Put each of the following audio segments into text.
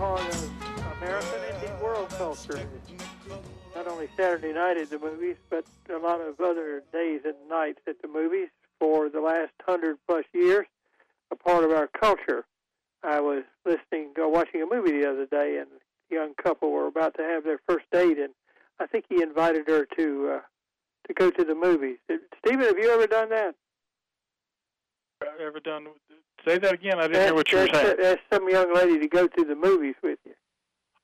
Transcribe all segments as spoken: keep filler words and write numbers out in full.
part of American Indian world culture. Not only Saturday night at the movies, but a lot of other days and nights at the movies for the last one hundred plus years, a part of our culture. I was listening, uh, watching a movie the other day, and a young couple were about to have their first date, and I think he invited her to uh, to go to the movies. Stephen, have you ever done that? Ever done? Say that again. I didn't that's, hear what you were saying. That's some young lady to go to the movies with you.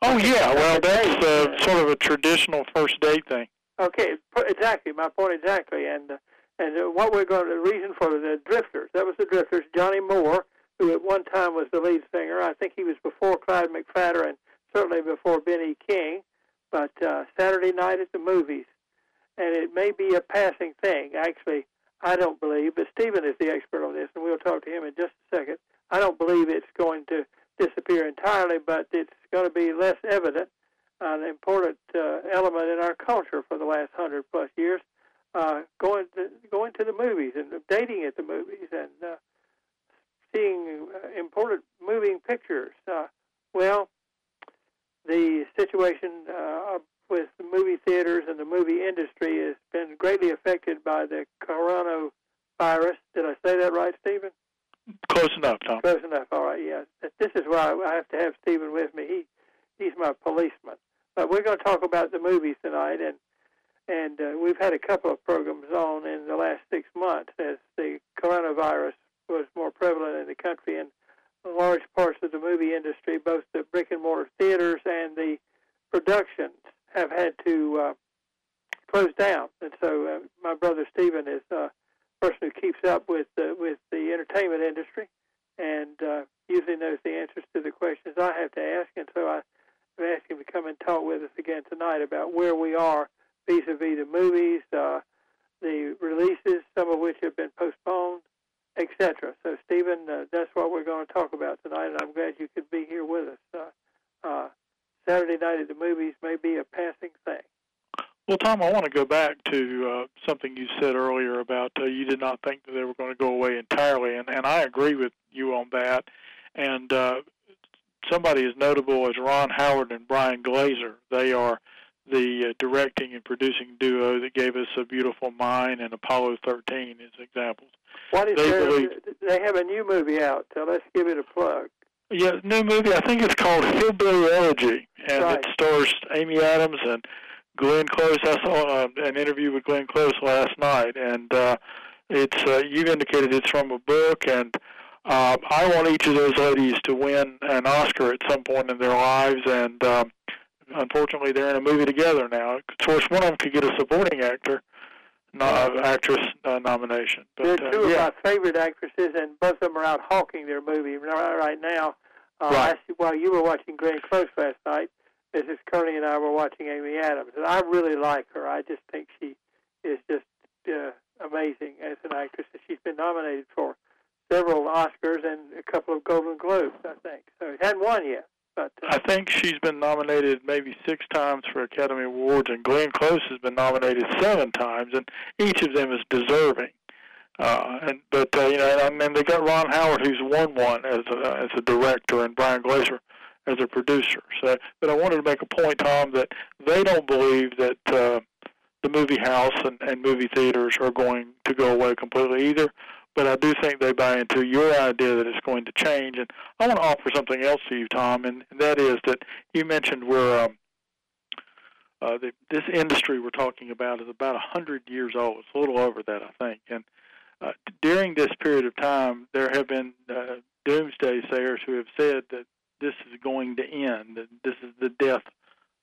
Oh yeah, well that's uh, sort of a traditional first date thing. Okay, exactly. My point exactly. And uh, and uh, what we're going to reason for the Drifters. That was the Drifters. Johnny Moore, who at one time was the lead singer. I think he was before Clyde McPhatter and certainly before Benny E. King. But uh, Saturday night at the movies, and it may be a passing thing. Actually, I don't believe. But Stephen is the expert on this, and we'll talk to him in just a second. I don't believe it's going to disappear entirely, but it's going to be less evident, an important uh, element in our culture for the last hundred plus years, uh, going to, going to the movies and dating at the movies and uh, seeing important moving pictures. Uh, well, the situation uh, with the movie theaters and the movie industry has been greatly affected by the coronavirus. Did I say that right, Stephen? Close enough, Tom. Close enough, all right, yeah. This is why I have to have Stephen with me. He, he's my policeman. But we're going to talk about the movies tonight, and and uh, we've had a couple of programs on in the last six months as the coronavirus was more prevalent in the country, and large parts of the movie industry, both the brick-and-mortar theaters and the productions, have had to uh, close down. And so uh, my brother Stephen is uh, person who keeps up with uh, with the entertainment industry and uh, usually knows the answers to the questions I have to ask, and so I asked him to come and talk with us again tonight about where we are vis-a-vis the movies, uh, the releases, some of which have been postponed, et cetera. So, Stephen, uh, that's what we're going to talk about tonight, and I'm glad you could be here with us. Uh, uh, Saturday night at the movies may be a passing thing. Well, Tom, I want to go back to uh, something you said earlier about uh, you did not think that they were going to go away entirely, and, and I agree with you on that. And uh, somebody as notable as Ron Howard and Brian Glazer, they are the uh, directing and producing duo that gave us A Beautiful Mind and Apollo thirteen as examples. What is they, their, believe, they have a new movie out, so let's give it a plug. Yeah, new movie, I think it's called Hillbilly Elegy, and right. It stars Amy Adams and Glenn Close. I saw uh, an interview with Glenn Close last night, and uh, it's uh, you indicated it's from a book, and uh, I want each of those ladies to win an Oscar at some point in their lives, and um, unfortunately they're in a movie together now. Of course, one of them could get a supporting actor, not actress uh, nomination. But, they're two uh, yeah. of my favorite actresses, and both of them are out hawking their movie right now. Uh, right. I see, while you were watching Glenn Close last night, Missus Kearney and I were watching Amy Adams, and I really like her. I just think she is just uh, amazing as an actress. She's been nominated for several Oscars and a couple of Golden Globes, I think. So she hadn't won yet. But, uh, I think she's been nominated maybe six times for Academy Awards, and Glenn Close has been nominated seven times, and each of them is deserving. Uh, and but uh, you know, and, and they got Ron Howard, who's won one as a, as a director, and Brian Glazer as a producer. So, but I wanted to make a point, Tom, that they don't believe that uh, the movie house and, and movie theaters are going to go away completely either, but I do think they buy into your idea that it's going to change. And I want to offer something else to you, Tom, and that is that you mentioned we're, um, uh, the, this industry we're talking about is about one hundred years old. It's a little over that, I think. And uh, during this period of time, there have been uh, doomsday sayers who have said that this is going to end. This is the death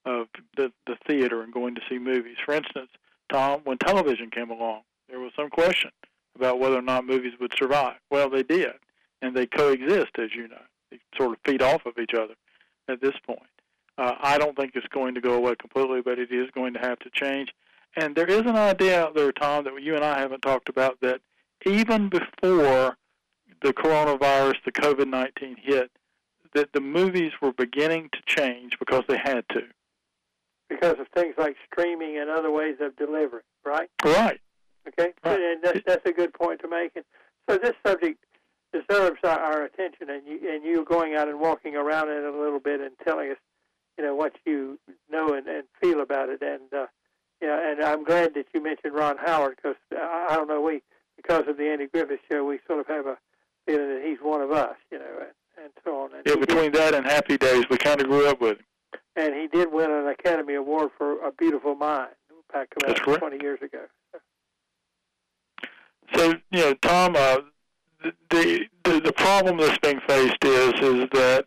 of the, the theater and going to see movies. For instance, Tom, when television came along, there was some question about whether or not movies would survive. Well, they did, and they coexist, as you know. They sort of feed off of each other at this point. Uh, I don't think it's going to go away completely, but it is going to have to change. And there is an idea out there, Tom, that you and I haven't talked about, that even before the coronavirus, the COVID nineteen hit, that the movies were beginning to change because they had to. Because of things like streaming and other ways of delivering, right? Right. Okay, right. And that's, that's a good point to make. And so this subject deserves our, our attention, and you and you going out and walking around in it a little bit and telling us, you know, what you know and, and feel about it. And uh, yeah, and I'm glad that you mentioned Ron Howard, because I, I don't know, we because of the Andy Griffith Show, we sort of have a feeling that he's one of us, you know, and, and so on. And yeah, between did, that and Happy Days, we kind of grew up with him. And he did win an Academy Award for A Beautiful Mind back about twenty years ago. So, you know, Tom, uh, the, the the problem that's being faced is is that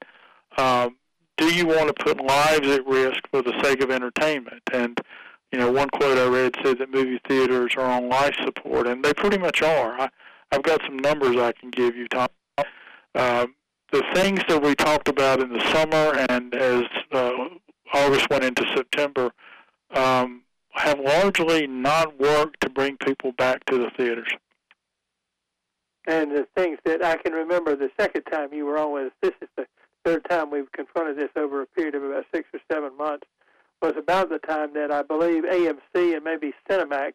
um, do you want to put lives at risk for the sake of entertainment? And, you know, one quote I read said that movie theaters are on life support, and they pretty much are. I, I've got some numbers I can give you, Tom. Uh, the things that we talked about in the summer and as uh, August went into September um, have largely not worked to bring people back to the theaters. And the things that I can remember the second time you were on with us, this is the third time we've confronted this over a period of about six or seven months, was about the time that I believe A M C and maybe Cinemax,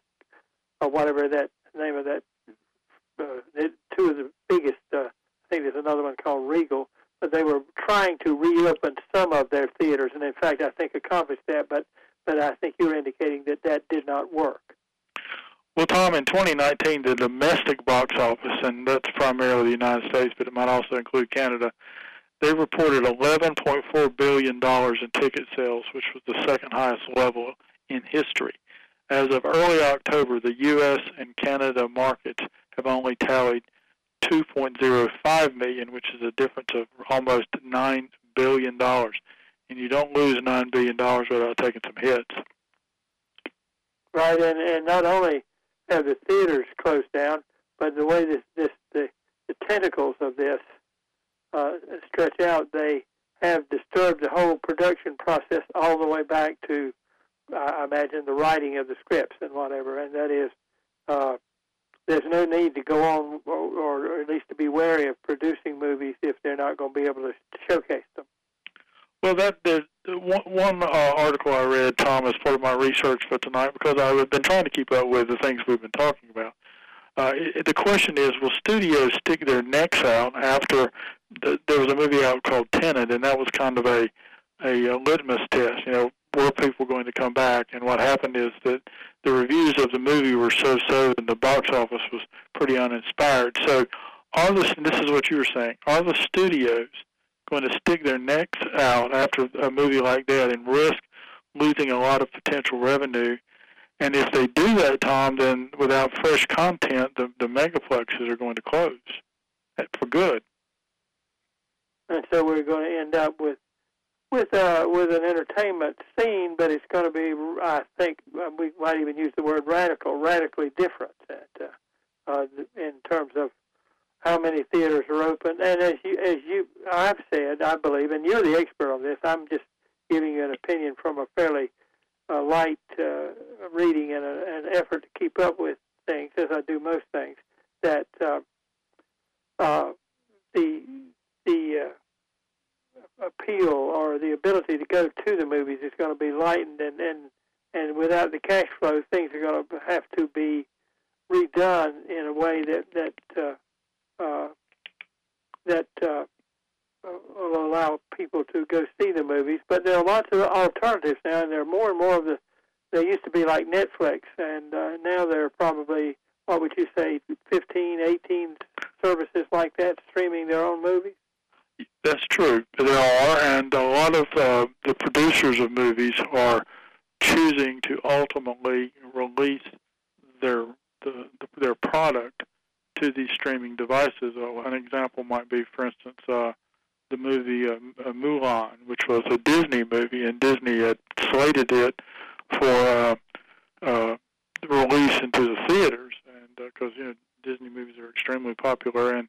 or whatever that name of that, uh, two of the biggest, uh, I think there's another one called Regal, but they were trying to reopen some of their theaters, and in fact I think accomplished that, but, but I think you were indicating that that did not work. Well, Tom, in twenty nineteen, the domestic box office, and that's primarily the United States, but it might also include Canada, they reported eleven point four billion dollars in ticket sales, which was the second highest level in history. As of early October, the U S and Canada markets have only tallied two point oh five million, which is a difference of almost nine billion dollars. And you don't lose nine billion dollars without taking some hits. Right, and, and not only have the theaters closed down, but the way this, this the, the tentacles of this uh, stretch out, they have disturbed the whole production process all the way back to, uh, I imagine, the writing of the scripts and whatever, and that is uh, there's no need to go on or, or at least to be wary of producing movies if they're not going to be able to showcase them. Well, that there's one, one uh, article I read, Tom, as part of my research for tonight, because I've been trying to keep up with the things we've been talking about. Uh, it, the question is, will studios stick their necks out after the, there was a movie out called Tenet, and that was kind of a, a litmus test, you know, were people going to come back? And what happened is that the reviews of the movie were so-so, and the box office was pretty uninspired. So are the, and this is what you were saying, are the studios going to stick their necks out after a movie like that and risk losing a lot of potential revenue? And if they do that, Tom, then without fresh content, the, the megaplexes are going to close for good. And so we're going to end up with with uh, with an entertainment scene, but it's going to be, I think, we might even use the word radical, radically different at, uh, uh, in terms of how many theaters are open, and as you, as you, I've said, I believe, and you're the expert on this, I'm just giving you an opinion from a fairly uh, light uh, reading and a, an effort to keep up with things, as I do most things, that uh, uh, the the uh, appeal or the ability to go to the movies is going to be lightened, and, and, and without the cash flow, things are going to have to be redone in a way that, that uh, Uh, that uh, will allow people to go see the movies. But there are lots of alternatives now, and there are more and more of the, they used to be like Netflix, and uh, now there are probably, what would you say, fifteen, eighteen services like that streaming their own movies? That's true. There are, and a lot of uh, the producers of movies are choosing to ultimately release their the, their product to these streaming devices. Oh, an example might be, for instance, uh, the movie uh, Mulan, which was a Disney movie, and Disney had slated it for uh, uh, release into the theaters, and because uh, you know Disney movies are extremely popular, and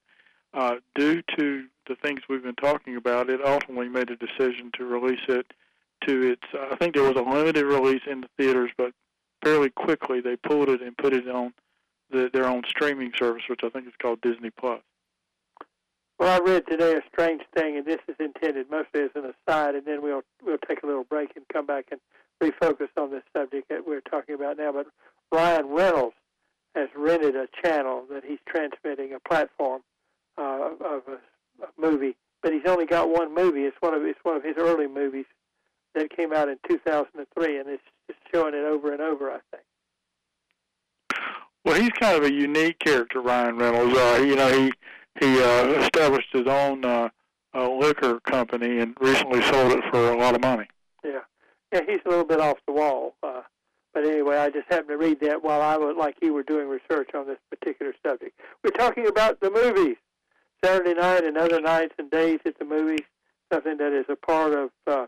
uh, due to the things we've been talking about, it ultimately made a decision to release it to its. Uh, I think there was a limited release in the theaters, but fairly quickly they pulled it and put it on The, their own streaming service, which I think is called Disney plus. Well, I read today a strange thing, and this is intended mostly as an aside, and then we'll we'll take a little break and come back and refocus on this subject that we're talking about now. But Ryan Reynolds has rented a channel that he's transmitting, a platform uh, of a, a movie, but he's only got one movie. It's one of it's one of his early movies that came out in two thousand three, and it's just showing it over and over, I think. Well, he's kind of a unique character, Ryan Reynolds. Uh, you know, he he uh, established his own uh, uh, liquor company and recently sold it for a lot of money. Yeah, yeah, he's a little bit off the wall. Uh, but anyway, I just happened to read that while I was, like you were doing research on this particular subject. We're talking about the movies, Saturday night and other nights and days at the movies, something that is a part of uh,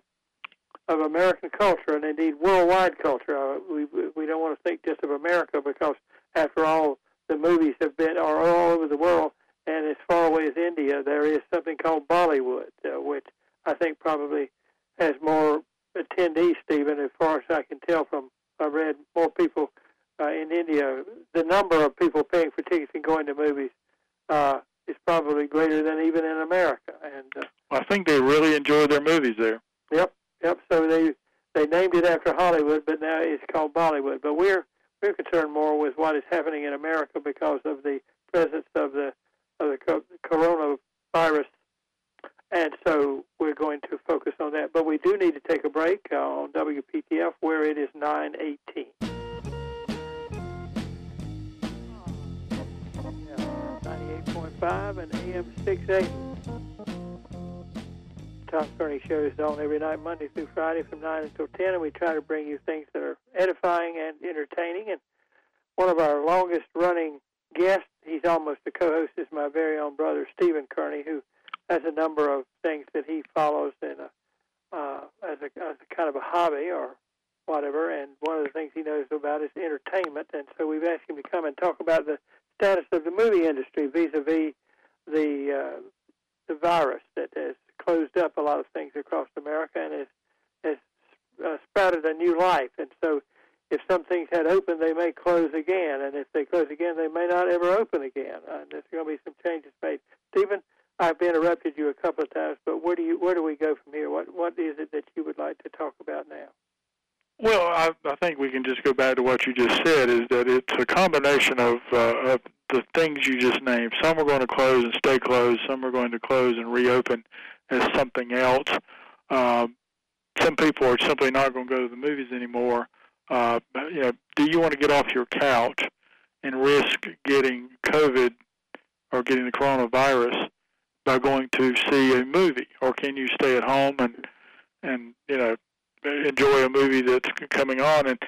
of American culture and indeed worldwide culture. Uh, we we don't want to think just of America because, after all, the movies have been are all over the world, and as far away as India, there is something called Bollywood, uh, which I think probably has more attendees, Stephen, as far as I can tell from I read more people uh, in India. The number of people paying for tickets and going to movies uh, is probably greater than even in America. And uh, well, I think they really enjoy their movies there. Yep, yep. So they they named it after Hollywood, but now it's called Bollywood. But we're We're concerned more with what is happening in America because of the presence of the of the coronavirus, and so we're going to focus on that. But we do need to take a break uh, on W P T F, where it is nine eighteen. ninety-eight point five and A M six eighty. Tom Kearney Show is on every night, Monday through Friday from nine until ten, and we try to bring you things that are edifying and entertaining. And one of our longest-running guests, he's almost a co-host, is my very own brother, Stephen Kearney, who has a number of things that he follows in a, uh, as, a, as a kind of a hobby or whatever, and one of the things he knows about is entertainment. And so we've asked him to come and talk about the status of the movie industry vis-a-vis the, uh, the virus that has closed up a lot of things across America and has, has uh, sprouted a new life. And so if some things had opened, they may close again. And if they close again, they may not ever open again. Uh, and there's going to be some changes made. Stephen, I've interrupted you a couple of times, but where do you where do we go from here? What What is it that you would like to talk about now? Well, I, I think we can just go back to what you just said, is that it's a combination of, uh, of the things you just named. Some are going to close and stay closed. Some are going to close and reopen as something else. Um, some people are simply not going to go to the movies anymore. Uh, you know, do you want to get off your couch and risk getting COVID or getting the coronavirus by going to see a movie? Or can you stay at home and, and you know, enjoy a movie that's coming on? And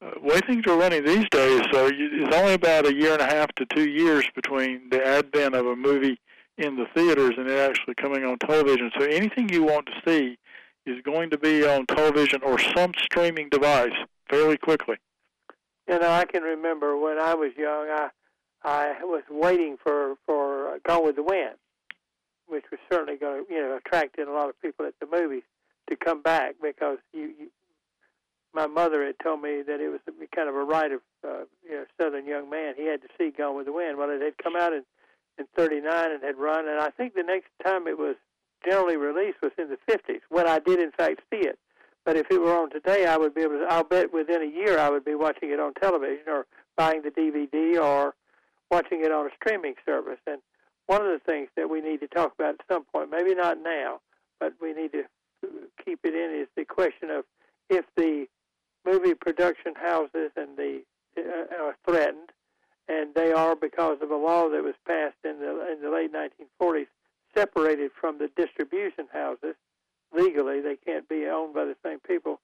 uh, the way things are running these days, so you, it's only about a year and a half to two years between the advent of a movie in the theaters and it actually coming on television. So anything you want to see is going to be on television or some streaming device fairly quickly. You know, I can remember when I was young, I I was waiting for, for Gone with the Wind, which was certainly going to, you know, attract in a lot of people at the movies to come back because you, you my mother had told me that it was kind of a rite of uh, you know, Southern young man. He had to see Gone with the Wind. Well, it had come out in in thirty-nine and had run, and I think the next time it was generally released was in the fifties, when I did in fact see it. But if it were on today, I would be able to, I'll bet within a year I would be watching it on television or buying the D V D or watching it on a streaming service. And one of the things that we need to talk about at some point, maybe not now, but we need to keep it in, is the question of if the movie production houses and the uh, are threatened, and they are, because of a law that was passed in the in the late nineteen forties, separated from the distribution houses legally. They can't be owned by the same people.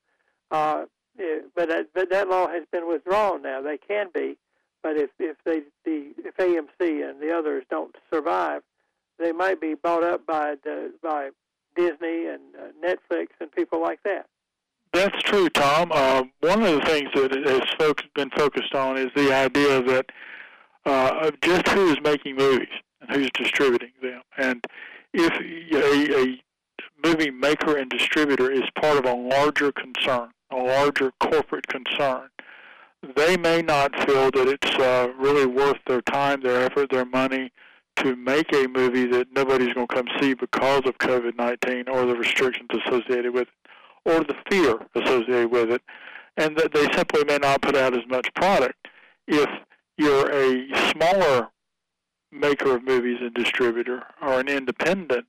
Uh, it, but, that, but that law has been withdrawn now. They can be, but if if they the if A M C and the others don't survive, they might be bought up by the, by Disney and uh, Netflix and people like that. That's true, Tom. Uh, one of the things that has folks been focused on is the idea that uh, of just who is making movies and who's distributing them. And if a, a movie maker and distributor is part of a larger concern, a larger corporate concern, they may not feel that it's uh, really worth their time, their effort, their money to make a movie that nobody's going to come see because of COVID nineteen or the restrictions associated with it, or the fear associated with it, and that they simply may not put out as much product. If you're a smaller maker of movies and distributor, or an independent,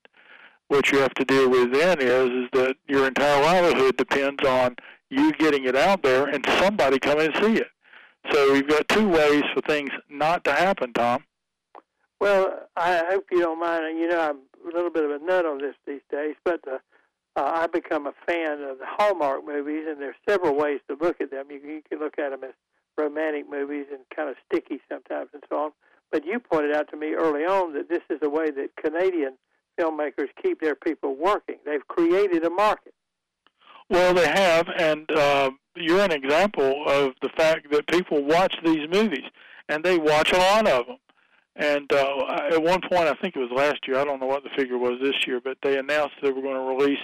what you have to deal with then is, is that your entire livelihood depends on you getting it out there and somebody coming to see it. So we've got two ways for things not to happen, Tom. Well, I hope you don't mind. You know, I'm a little bit of a nut on this these days, but uh, uh, I've become a fan of the Hallmark movies, and there's several ways to look at them. You, you can look at them as romantic movies and kind of sticky sometimes and so on. But you pointed out to me early on that this is a way that Canadian filmmakers keep their people working. They've created a market. Well, they have, and uh, you're an example of the fact that people watch these movies, and they watch a lot of them. And uh, at one point, I think it was last year, I don't know what the figure was this year, but they announced they were going to release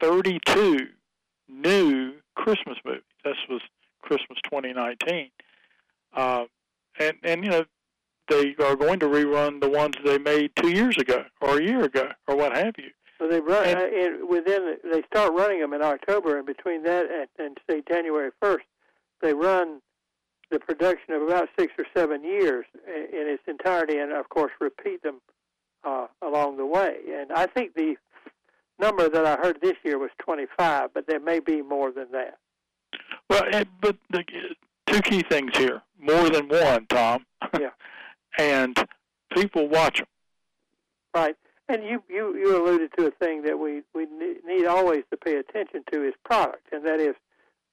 thirty-two new Christmas movies. This was Christmas twenty nineteen. Uh, and, and, you know, they are going to rerun the ones they made two years ago or a year ago or what have you. So they run and, uh, it, within they start running them in October, and between that and, and say January first, they run the production of about six or seven years in, in its entirety, and of course repeat them uh, along the way. And I think the number that I heard this year was twenty-five, but there may be more than that. Well, and, but the, two key things here: more than one, Tom. Yeah. And people watch them. Right. And you, you, you alluded to a thing that we, we need always to pay attention to is product, and that is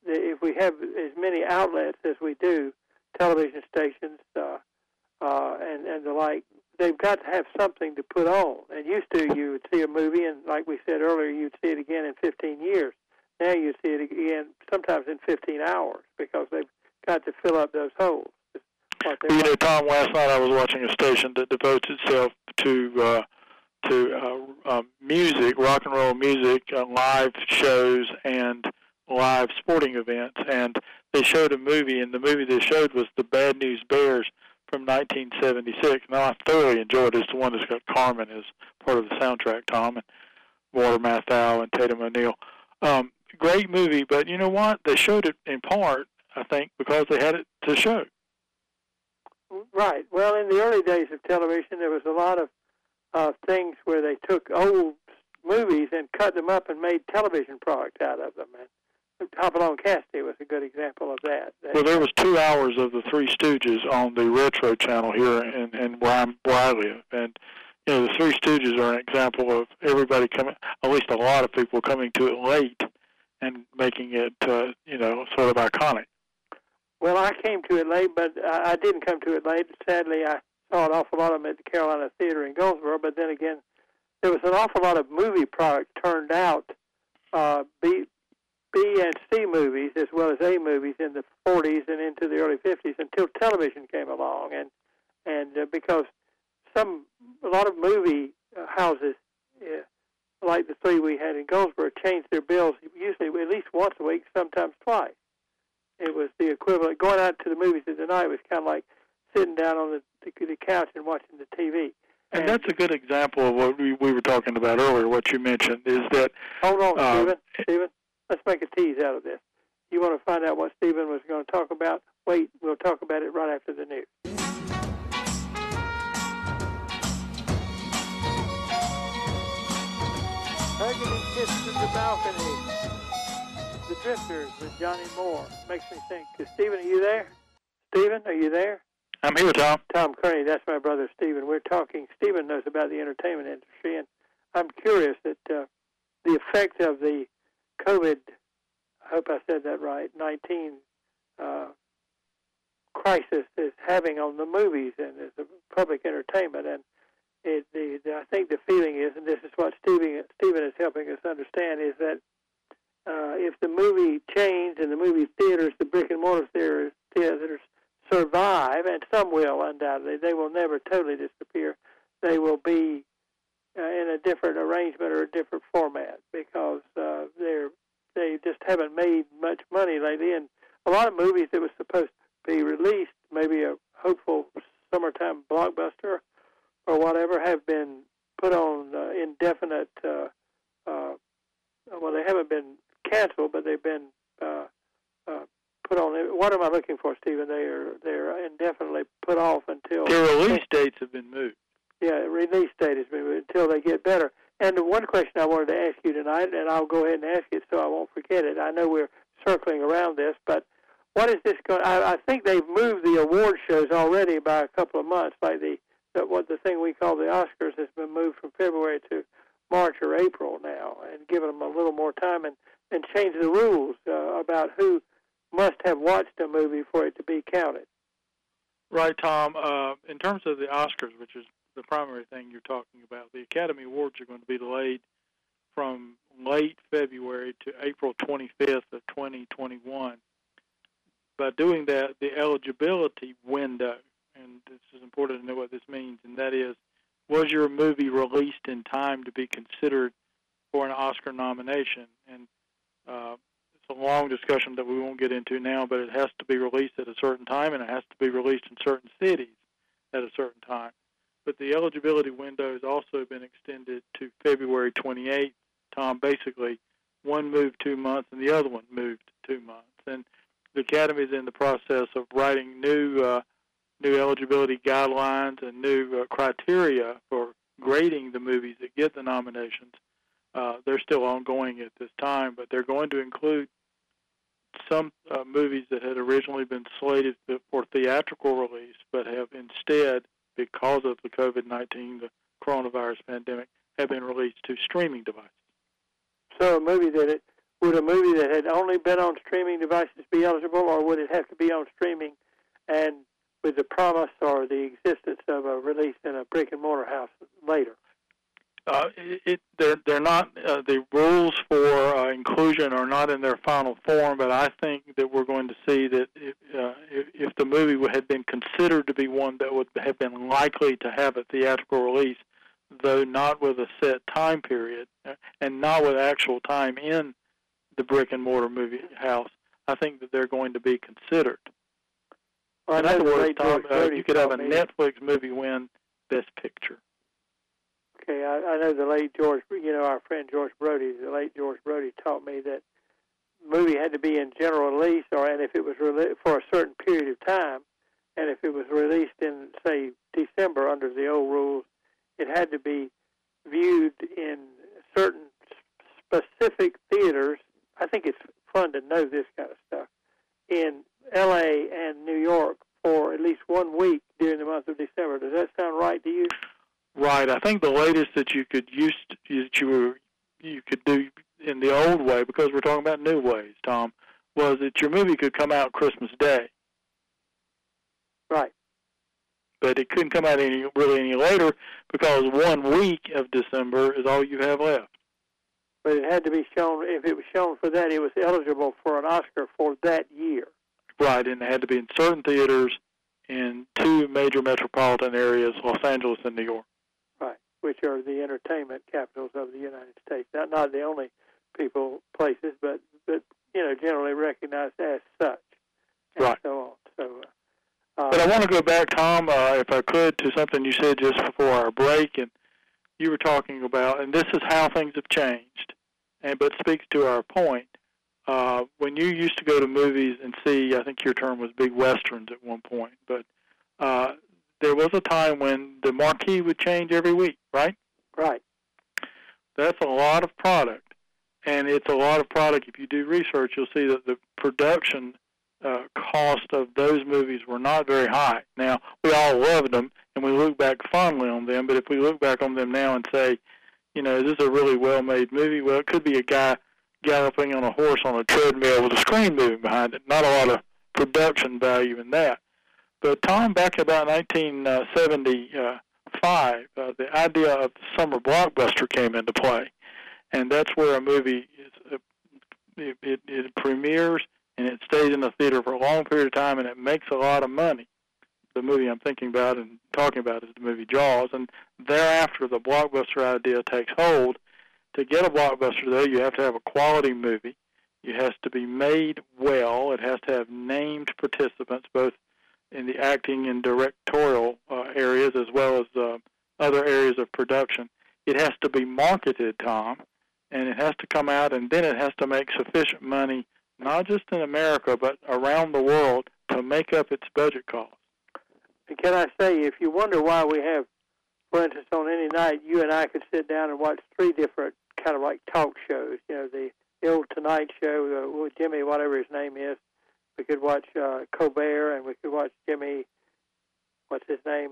that if we have as many outlets as we do, television stations uh, uh, and, and the like, they've got to have something to put on. And used to you would see a movie, and like we said earlier, you'd see it again in fifteen years. Now you see it again sometimes in fifteen hours because they've got to fill up those holes. You know, Tom, last night I was watching a station that devotes itself to uh, to uh, uh, music, rock and roll music, uh, live shows, and live sporting events. And they showed a movie, and the movie they showed was The Bad News Bears from nineteen seventy-six. Now, I thoroughly enjoyed it. It's the one that's got Carmen as part of the soundtrack, Tom, and Walter Matthau and Tatum O'Neill. Um, great movie, but you know what? They showed it in part, I think, because they had it to show. Right. Well, in the early days of television, there was a lot of uh, things where they took old movies and cut them up and made television product out of them. And Hopalong Cassidy was a good example of that. Well, there was two hours of The Three Stooges on the Retro Channel here in, in where, I'm, where I live. And, you know, The Three Stooges are an example of everybody coming, at least a lot of people coming to it late and making it, uh, you know, sort of iconic. Well, I came to it late, but I didn't come to it late. Sadly, I saw an awful lot of them at the Carolina Theater in Goldsboro, but then again, there was an awful lot of movie product turned out, uh, B, B and C movies as well as A movies in the forties and into the early fifties until television came along. And and uh, because some a lot of movie houses, uh, like the three we had in Goldsboro, changed their bills usually at least once a week, sometimes twice. It was the equivalent. Going out to the movies at the night was kind of like sitting down on the, the, the couch and watching the T V. And, and that's a good example of what we, we were talking about earlier, what you mentioned, is that... Hold on, uh, Stephen. Stephen, let's make a tease out of this. You want to find out what Stephen was going to talk about? Wait, we'll talk about it right after the news. Hugging and kissing the balcony. The Drifters with Johnny Moore. Makes me think. Stephen, are you there? Stephen, are you there? I'm here, Tom. Tom Kearney, that's my brother Stephen. We're talking. Stephen knows about the entertainment industry, and I'm curious that uh, the effect of the COVID, I hope I said that right, nineteen uh, crisis is having on the movies and the public entertainment. And it, the, the, I think the feeling is, and this is what Stephen, Stephen is helping us understand, is that Uh, if the movie chains and the movie theaters, the brick-and-mortar theaters, theaters survive, and some will undoubtedly, they will never totally disappear. They will be uh, in a different arrangement or a different format because uh, they're, they just haven't made much money lately. And a lot of movies that were supposed to be released, maybe a hopeful summertime blockbuster or whatever, have been put on uh, indefinite, uh, uh, well, they haven't been canceled, but they've been uh, uh, put on. What am I looking for, Stephen? They are they are indefinitely put off until their release dates have been moved. Yeah, release date has been moved until they get better. And the one question I wanted to ask you tonight, and I'll go ahead and ask it so I won't forget it. I know we're circling around this, but what is this going? I, I think they've moved the award shows already by a couple of months. Like the, the what the thing we call the Oscars has been moved from February to March or April now, and given them a little more time and and change the rules uh, about who must have watched a movie for it to be counted. Right, Tom. Uh, in terms of the Oscars, which is the primary thing you're talking about, the Academy Awards are going to be delayed from late February to April twenty-fifth of twenty twenty-one. By doing that, the eligibility window, and this is important to know what this means, and that is, was your movie released in time to be considered for an Oscar nomination? And uh, it's a long discussion that we won't get into now, but it has to be released at a certain time, and it has to be released in certain cities at a certain time. But the eligibility window has also been extended to February twenty-eighth, Tom. Basically, one moved two months and the other one moved two months. And the Academy is in the process of writing new uh, new eligibility guidelines and new uh, criteria for grading the movies that get the nominations. Uh, they're still ongoing at this time, but they're going to include some uh, movies that had originally been slated for theatrical release but have instead, because of the COVID nineteen, the coronavirus pandemic, have been released to streaming devices. So a movie that it, would a movie that had only been on streaming devices be eligible, or would it have to be on streaming and with the promise or the existence of a release in a brick-and-mortar house later? Uh, it, it, they're, they're not, uh, the rules for uh, inclusion are not in their final form, but I think that we're going to see that if, uh, if, if the movie had been considered to be one that would have been likely to have a theatrical release, though not with a set time period and not with actual time in the brick-and-mortar movie house, I think that they're going to be considered. Well, in other words, Tom, uh, you could have a Netflix movie win Best Picture. Okay, I, I know the late George, you know, our friend George Brody, the late George Brody taught me that movie had to be in general release, or and if it was rele- for a certain period of time, and if it was released in, say, December under the old rules, it had to be viewed in certain specific theaters. I think it's fun to know this kind of stuff, in L A and New York for at least one week during the month of December. Does that sound right to you? Right. I think the latest that you could use that you were you could do in the old way, because we're talking about new ways, Tom, was that your movie could come out Christmas Day. Right. But it couldn't come out any really any later, because one week of December is all you have left. But it had to be shown. If it was shown for that, it was eligible for an Oscar for that year. Right, and it had to be in certain theaters in two major metropolitan areas, Los Angeles and New York. Right, which are the entertainment capitals of the United States. Not, not the only people, places, but, but you know, generally recognized as such. And right. So on. So, uh, but I want to go back, Tom, uh, if I could, to something you said just before our break, and you were talking about, and this is how things have changed, and but speaks to our point. Uh, when you used to go to movies and see, I think your term was big westerns at one point, but uh, there was a time when the marquee would change every week, right? Right. That's a lot of product, and it's a lot of product. If you do research, you'll see that the production uh, cost of those movies were not very high. Now, we all loved them, and we look back fondly on them, but if we look back on them now and say, you know, is this a really well-made movie? Well, it could be a guy galloping on a horse on a treadmill with a screen moving behind it. Not a lot of production value in that. But, Tom, back about nineteen seventy-five, uh, the idea of the summer blockbuster came into play, and that's where a movie is, uh, it, it, it premieres and it stays in the theater for a long period of time, and it makes a lot of money. The movie I'm thinking about and talking about is the movie Jaws, and thereafter the blockbuster idea takes hold. To get a blockbuster, though, you have to have a quality movie. It has to be made well. It has to have named participants, both in the acting and directorial uh, areas as well as uh, other areas of production. It has to be marketed, Tom, and it has to come out, and then it has to make sufficient money not just in America, but around the world to make up its budget costs. And can I say, if you wonder why we have, for instance, on any night, you and I could sit down and watch three different kind of like talk shows, you know, the old Tonight Show with Jimmy, whatever his name is. We could watch uh, Colbert, and we could watch Jimmy, what's his name?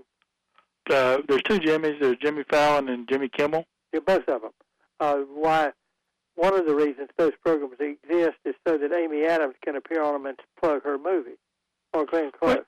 Uh, there's two Jimmys. There's Jimmy Fallon and Jimmy Kimmel. Yeah, both of them. Uh, why? One of the reasons those programs exist is so that Amy Adams can appear on them and plug her movie, or Glenn Close.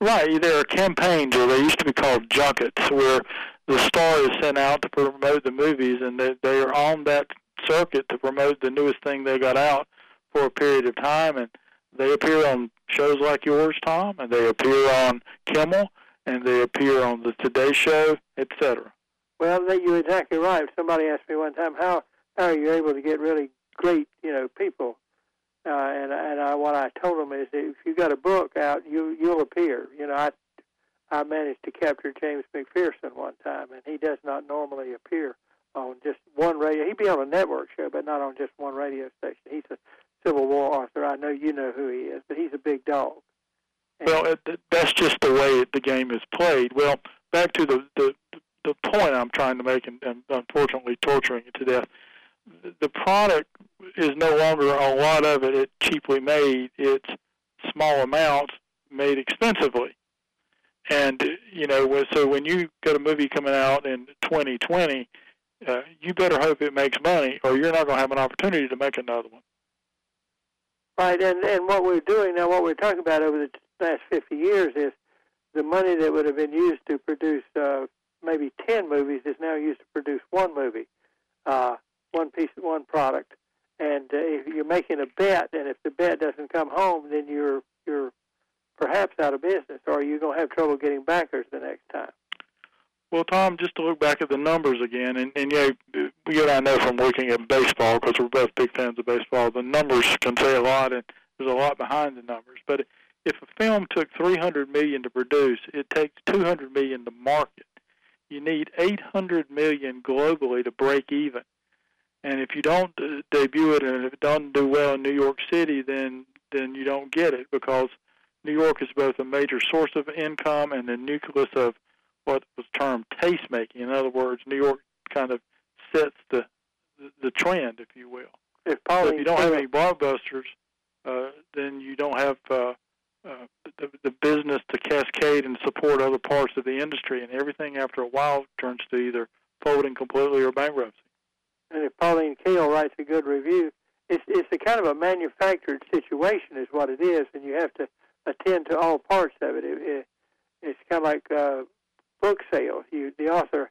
Right. There are campaigns, or they used to be called junkets, where the star is sent out to promote the movies, and they, they are on that circuit to promote the newest thing they got out for a period of time. And they appear on shows like yours, Tom, and they appear on Kimmel, and they appear on the Today Show, et cetera. Well, you're exactly right. Somebody asked me one time, how, how are you able to get really great, you know, people? Uh, and and I, what I told them is, if you got a book out, you, you'll appear. You know, I, I managed to capture James McPherson one time, and he does not normally appear on just one radio. He'd be on a network show, but not on just one radio station. He's a Civil War author. I know you know who he is, but he's a big dog. And well, it, that's just the way the game is played. Well, back to the the, the point I'm trying to make, and, and unfortunately torturing it to death. The product is no longer a lot of it. It's cheaply made. It's small amounts made expensively. And, you know, so when you got a movie coming out in twenty twenty, uh, you better hope it makes money, or you're not going to have an opportunity to make another one. Right, and, and what we're doing now, what we're talking about over the last fifty years is the money that would have been used to produce uh, maybe ten movies is now used to produce one movie, uh, one piece, one product. And uh, if you're making a bet, and if the bet doesn't come home, then you're you're perhaps out of business, or you're going to have trouble getting backers the next time. Well, Tom, just to look back at the numbers again, and, and you know, you and I know from working at baseball, because we're both big fans of baseball, the numbers can say a lot, and there's a lot behind the numbers. But if a film took three hundred million dollars to produce, it takes two hundred million dollars to market. You need eight hundred million dollars globally to break even. And if you don't uh, debut it, and if it doesn't do well in New York City, then, then you don't get it, because New York is both a major source of income and the nucleus of what was termed tastemaking. In other words, New York kind of sets the the, the trend, if you will. If, so if you don't have any blockbusters, uh, then you don't have uh, uh, the, the business to cascade and support other parts of the industry, and everything after a while turns to either folding completely or bankruptcy. And if Pauline Kael writes a good review, it's it's a kind of a manufactured situation is what it is, and you have to attend to all parts of it. it, it it's kind of like uh, book sales. You, the author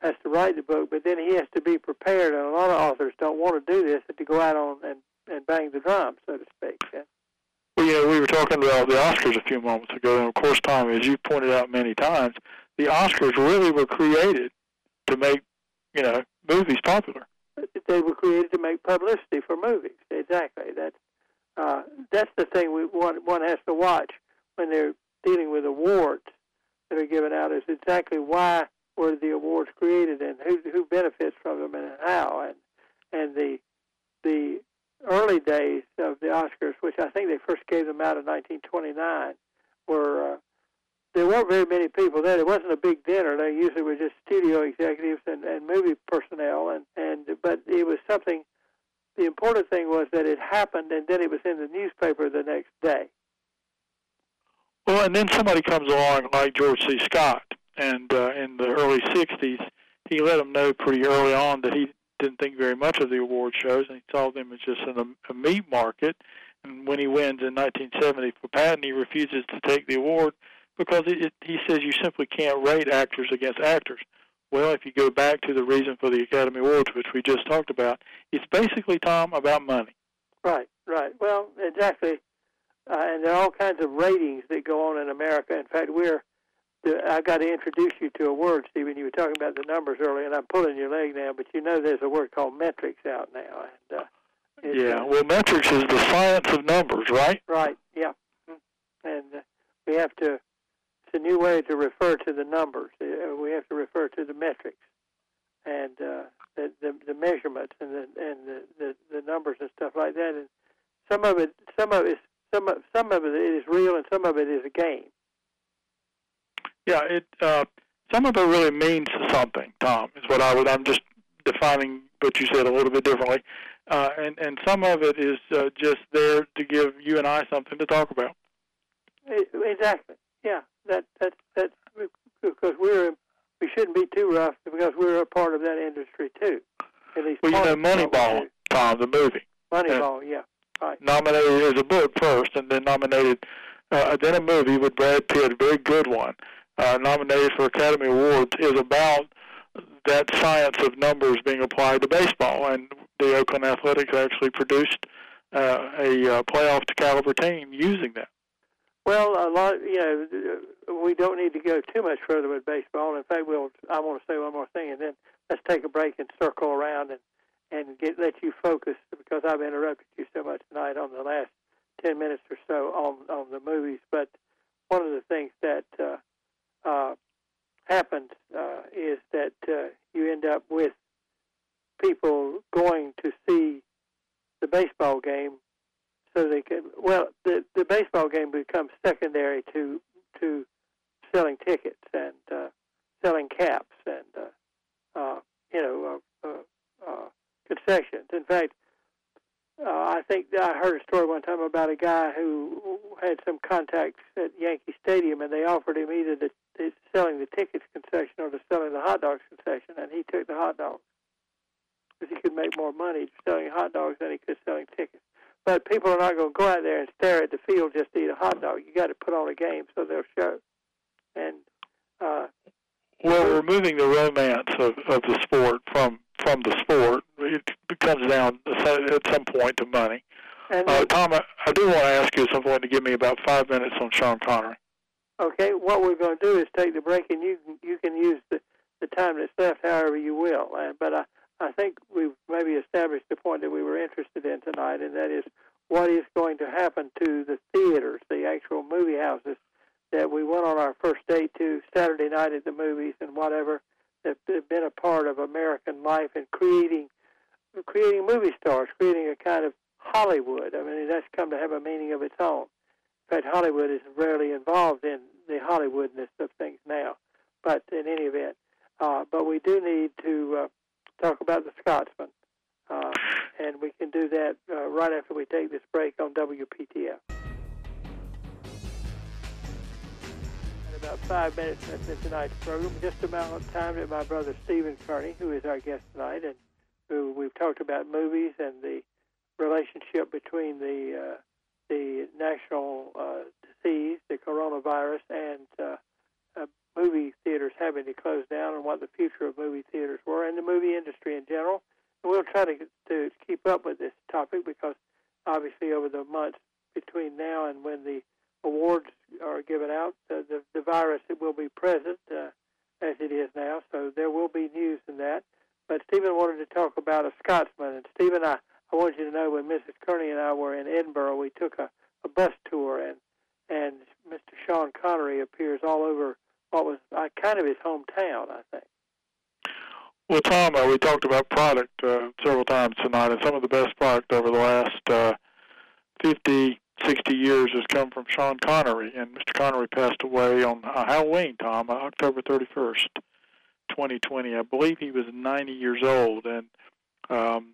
has to write the book, but then he has to be prepared, and a lot of authors don't want to do this, but to go out on and, and bang the drum, so to speak. Yeah. Well, yeah, we were talking about the Oscars a few moments ago, and of course, Tom, as you pointed out many times, the Oscars really were created to make, you know, movies popular. They were created to make publicity for movies. Exactly. That's, uh, that's the thing we one, one has to watch when they're dealing with awards that are given out, is exactly why were the awards created, and who who benefits from them, and how. And and the the early days of the Oscars, which I think they first gave them out in nineteen twenty-nine, were uh, there weren't very many people there. It wasn't a big dinner. They usually were just studio executives and, and movie personnel, and, and but it was something. The important thing was that it happened, and then it was in the newspaper the next day. Well, and then somebody comes along like George C. Scott, and uh, in the early sixties, he let them know pretty early on that he didn't think very much of the award shows, and he saw them as just an, a meat market. And when he wins in nineteen seventy for Patton, he refuses to take the award because it, it, he says you simply can't rate actors against actors. Well, if you go back to the reason for the Academy Awards, which we just talked about, it's basically, Tom, about money. Right, right. Well, exactly. Uh, and there are all kinds of ratings that go on in America. In fact, we're, I've got to introduce you to a word, Stephen. You were talking about the numbers earlier, and I'm pulling your leg now, but you know there's a word called metrics out now. And, uh, yeah, uh, well, metrics is the science of numbers, right? Right, yeah. And uh, we have to, it's a new way to refer to the numbers. We have to refer to the metrics and uh, the, the, the measurements and, the, and the, the, the numbers and stuff like that. And Some of it, some of it, some of, some of it is real, and some of it is a game. Yeah, it. Uh, some of it really means something, Tom. Is what I would. I'm just defining what you said a little bit differently, uh, and and some of it is uh, just there to give you and I something to talk about. It, exactly. Yeah. That that that because we're we shouldn't be too rough because we're a part of that industry too. At least well, you know, Moneyball, Tom, the movie. Moneyball, yeah. Right. Nominated as a book first, and then nominated, uh, then a movie with Brad Pitt, a very good one, uh, nominated for Academy Awards, is about that science of numbers being applied to baseball. And the Oakland Athletics actually produced uh, a uh, playoff caliber team using that. Well, a lot, you know, we don't need to go too much further with baseball. In fact, we'll. I want to say one more thing, and then let's take a break and circle around and. and get, let you focus, because I've interrupted you so much tonight on the last ten minutes or so on, on the movies. But one of the things that uh, uh, happens uh, is that uh, you end up with people going to see the baseball game so they can, well, the, the baseball game becomes secondary to to selling tickets and uh, selling caps and, uh, uh, you know, uh, uh, uh, concessions. In fact, uh, I think I heard a story one time about a guy who had some contacts at Yankee Stadium, and they offered him either the, the selling the tickets concession or the selling the hot dogs concession, and he took the hot dogs because he could make more money selling hot dogs than he could selling tickets. But people are not going to go out there and stare at the field just to eat a hot dog. You got to put on a game so they'll show. And uh, well, removing the romance of, of the sport from. From the sport, it comes down at some point to money. And uh, Tom, I, I do want to ask you at some point to give me about five minutes on Sean Connery. Okay, what we're going to do is take the break, and you can, you can use the, the time that's left however you will. And, but I, I think we've maybe established the point that we were interested in tonight, and that is what is going to happen to the theaters, the actual movie houses that we went on our first date to, Saturday night at the movies and whatever, that have been a part of American life and creating creating movie stars, creating a kind of Hollywood. I mean, that's come to have a meaning of its own. In fact, Hollywood is rarely involved in the Hollywoodness of things now, but in any event. Uh, but we do need to uh, talk about The Scotsman, uh, and we can do that uh, right after we take this break on W P T F. About five minutes into tonight's program, just about time that my brother Stephen Kearney, who is our guest tonight, and who we've talked about movies and the relationship between the uh, the national uh, disease, the coronavirus, and uh, uh, movie theaters having to close down, and what the future of movie theaters were and the movie industry in general. And we'll try to to keep up with this topic because obviously over the months between now and when the awards are given out, uh, the, the virus that will be present uh, as it is now, so there will be news in that. But Stephen wanted to talk about A Scotsman, and Stephen, I, I want you to know when Missus Kearney and I were in Edinburgh, we took a, a bus tour, and and Mister Sean Connery appears all over what was uh, kind of his hometown, I think. Well, Tom, uh, we talked about product uh, several times tonight, and some of the best product over the last uh, fifty, sixty years has come from Sean Connery, and Mister Connery passed away on uh, Halloween, Tom, uh, October thirty-first, twenty twenty. I believe he was ninety years old, and um,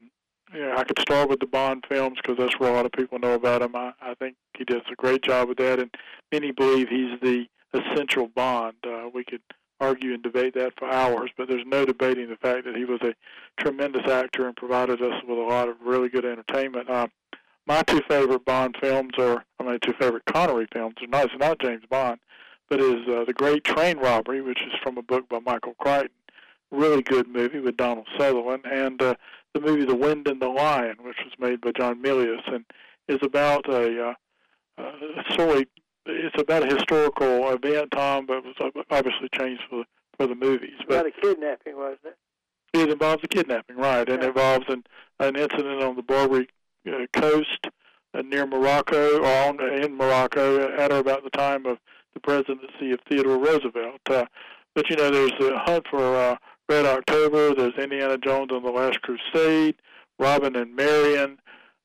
you know, I could start with the Bond films because that's where a lot of people know about him. I, I think he does a great job with that, and many believe he's the essential Bond. Uh, we could argue and debate that for hours, but there's no debating the fact that he was a tremendous actor and provided us with a lot of really good entertainment. Uh, My two favorite Bond films are, I mean, two favorite Connery films are not, it's not James Bond, but is uh, The Great Train Robbery, which is from a book by Michael Crichton. Really good movie with Donald Sutherland, and uh, the movie The Wind and the Lion, which was made by John Milius, and is about a uh, uh, sorry, it's about a historical event, Tom, but it was obviously changed for for the movies. It's about but, a kidnapping, wasn't it? It involves a kidnapping, right? And yeah. It involves an an incident on the Barbary Uh, coast uh, near Morocco, or on, uh, in Morocco, uh, at or about the time of the presidency of Theodore Roosevelt. Uh, but, you know, there's the Hunt for uh, Red October, there's Indiana Jones and the Last Crusade, Robin and Marion,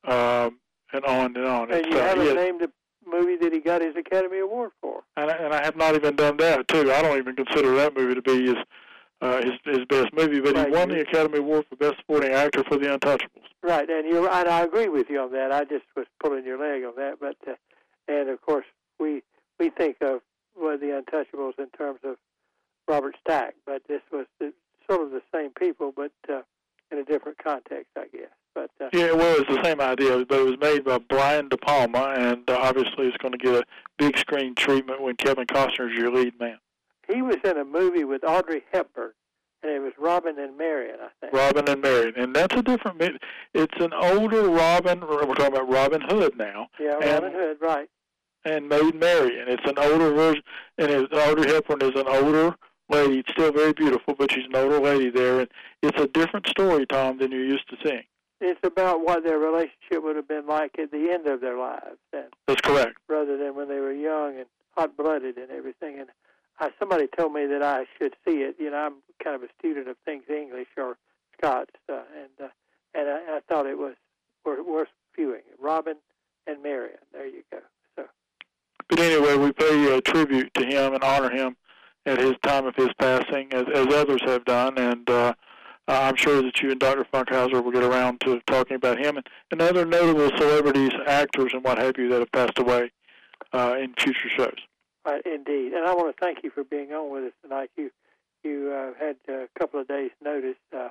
uh, and on and on. And it's, you uh, haven't named the movie that he got his Academy Award for. And I, and I have not even done that, too. I don't even consider that movie to be his uh, his, his best movie, but right. he won the Academy Award for Best Supporting Actor for The Untouchables. Right, and you're and I agree with you on that. I just was pulling your leg on that. But uh, and, of course, we we think of well, The Untouchables in terms of Robert Stack, but this was the, sort of the same people, but uh, in a different context, I guess. But, uh, yeah, well, it's the same idea, but it was made by Brian De Palma, and uh, obviously it's going to get a big screen treatment when Kevin Costner is your lead man. He was in a movie with Audrey Hepburn, and it was Robin and Marion, I think. Robin and Marion, and that's a different movie. It's an older Robin. We're talking about Robin Hood now. Yeah, Robin and, Hood, right. And Maid Marian. It's an older version, and it's, Audrey Hepburn is an older lady. It's still very beautiful, but she's an older lady there, and it's a different story, Tom, than you're used to seeing. It's about what their relationship would have been like at the end of their lives. And that's correct. Rather than when they were young and hot-blooded and everything. And I, somebody told me that I should see it. You know, I'm kind of a student of things English or Scots, uh, and uh, and I, I thought it was worth viewing. Robin and Marian. There you go. So, but anyway, we pay uh, tribute to him and honor him at his time of his passing, as, as others have done, and. Uh, Uh, I'm sure that you and Doctor Funkhauser will get around to talking about him and, and other notable celebrities, actors, and what have you that have passed away uh, in future shows. Right, indeed. And I want to thank you for being on with us tonight. You you uh, had a couple of days' notice uh,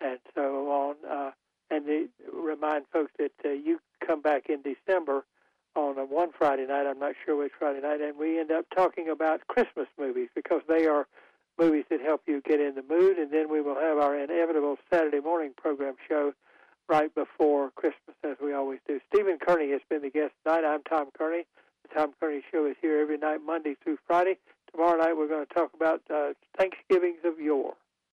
and so on. Uh, and the, remind folks that uh, you come back in December on a one Friday night. I'm not sure which Friday night. And we end up talking about Christmas movies because they are movies that help you get in the mood, and then we will have our inevitable Saturday morning program show right before Christmas, as we always do. Stephen Kearney has been the guest tonight. I'm Tom Kearney. The Tom Kearney Show is here every night, Monday through Friday. Tomorrow night we're going to talk about uh, Thanksgivings of yore.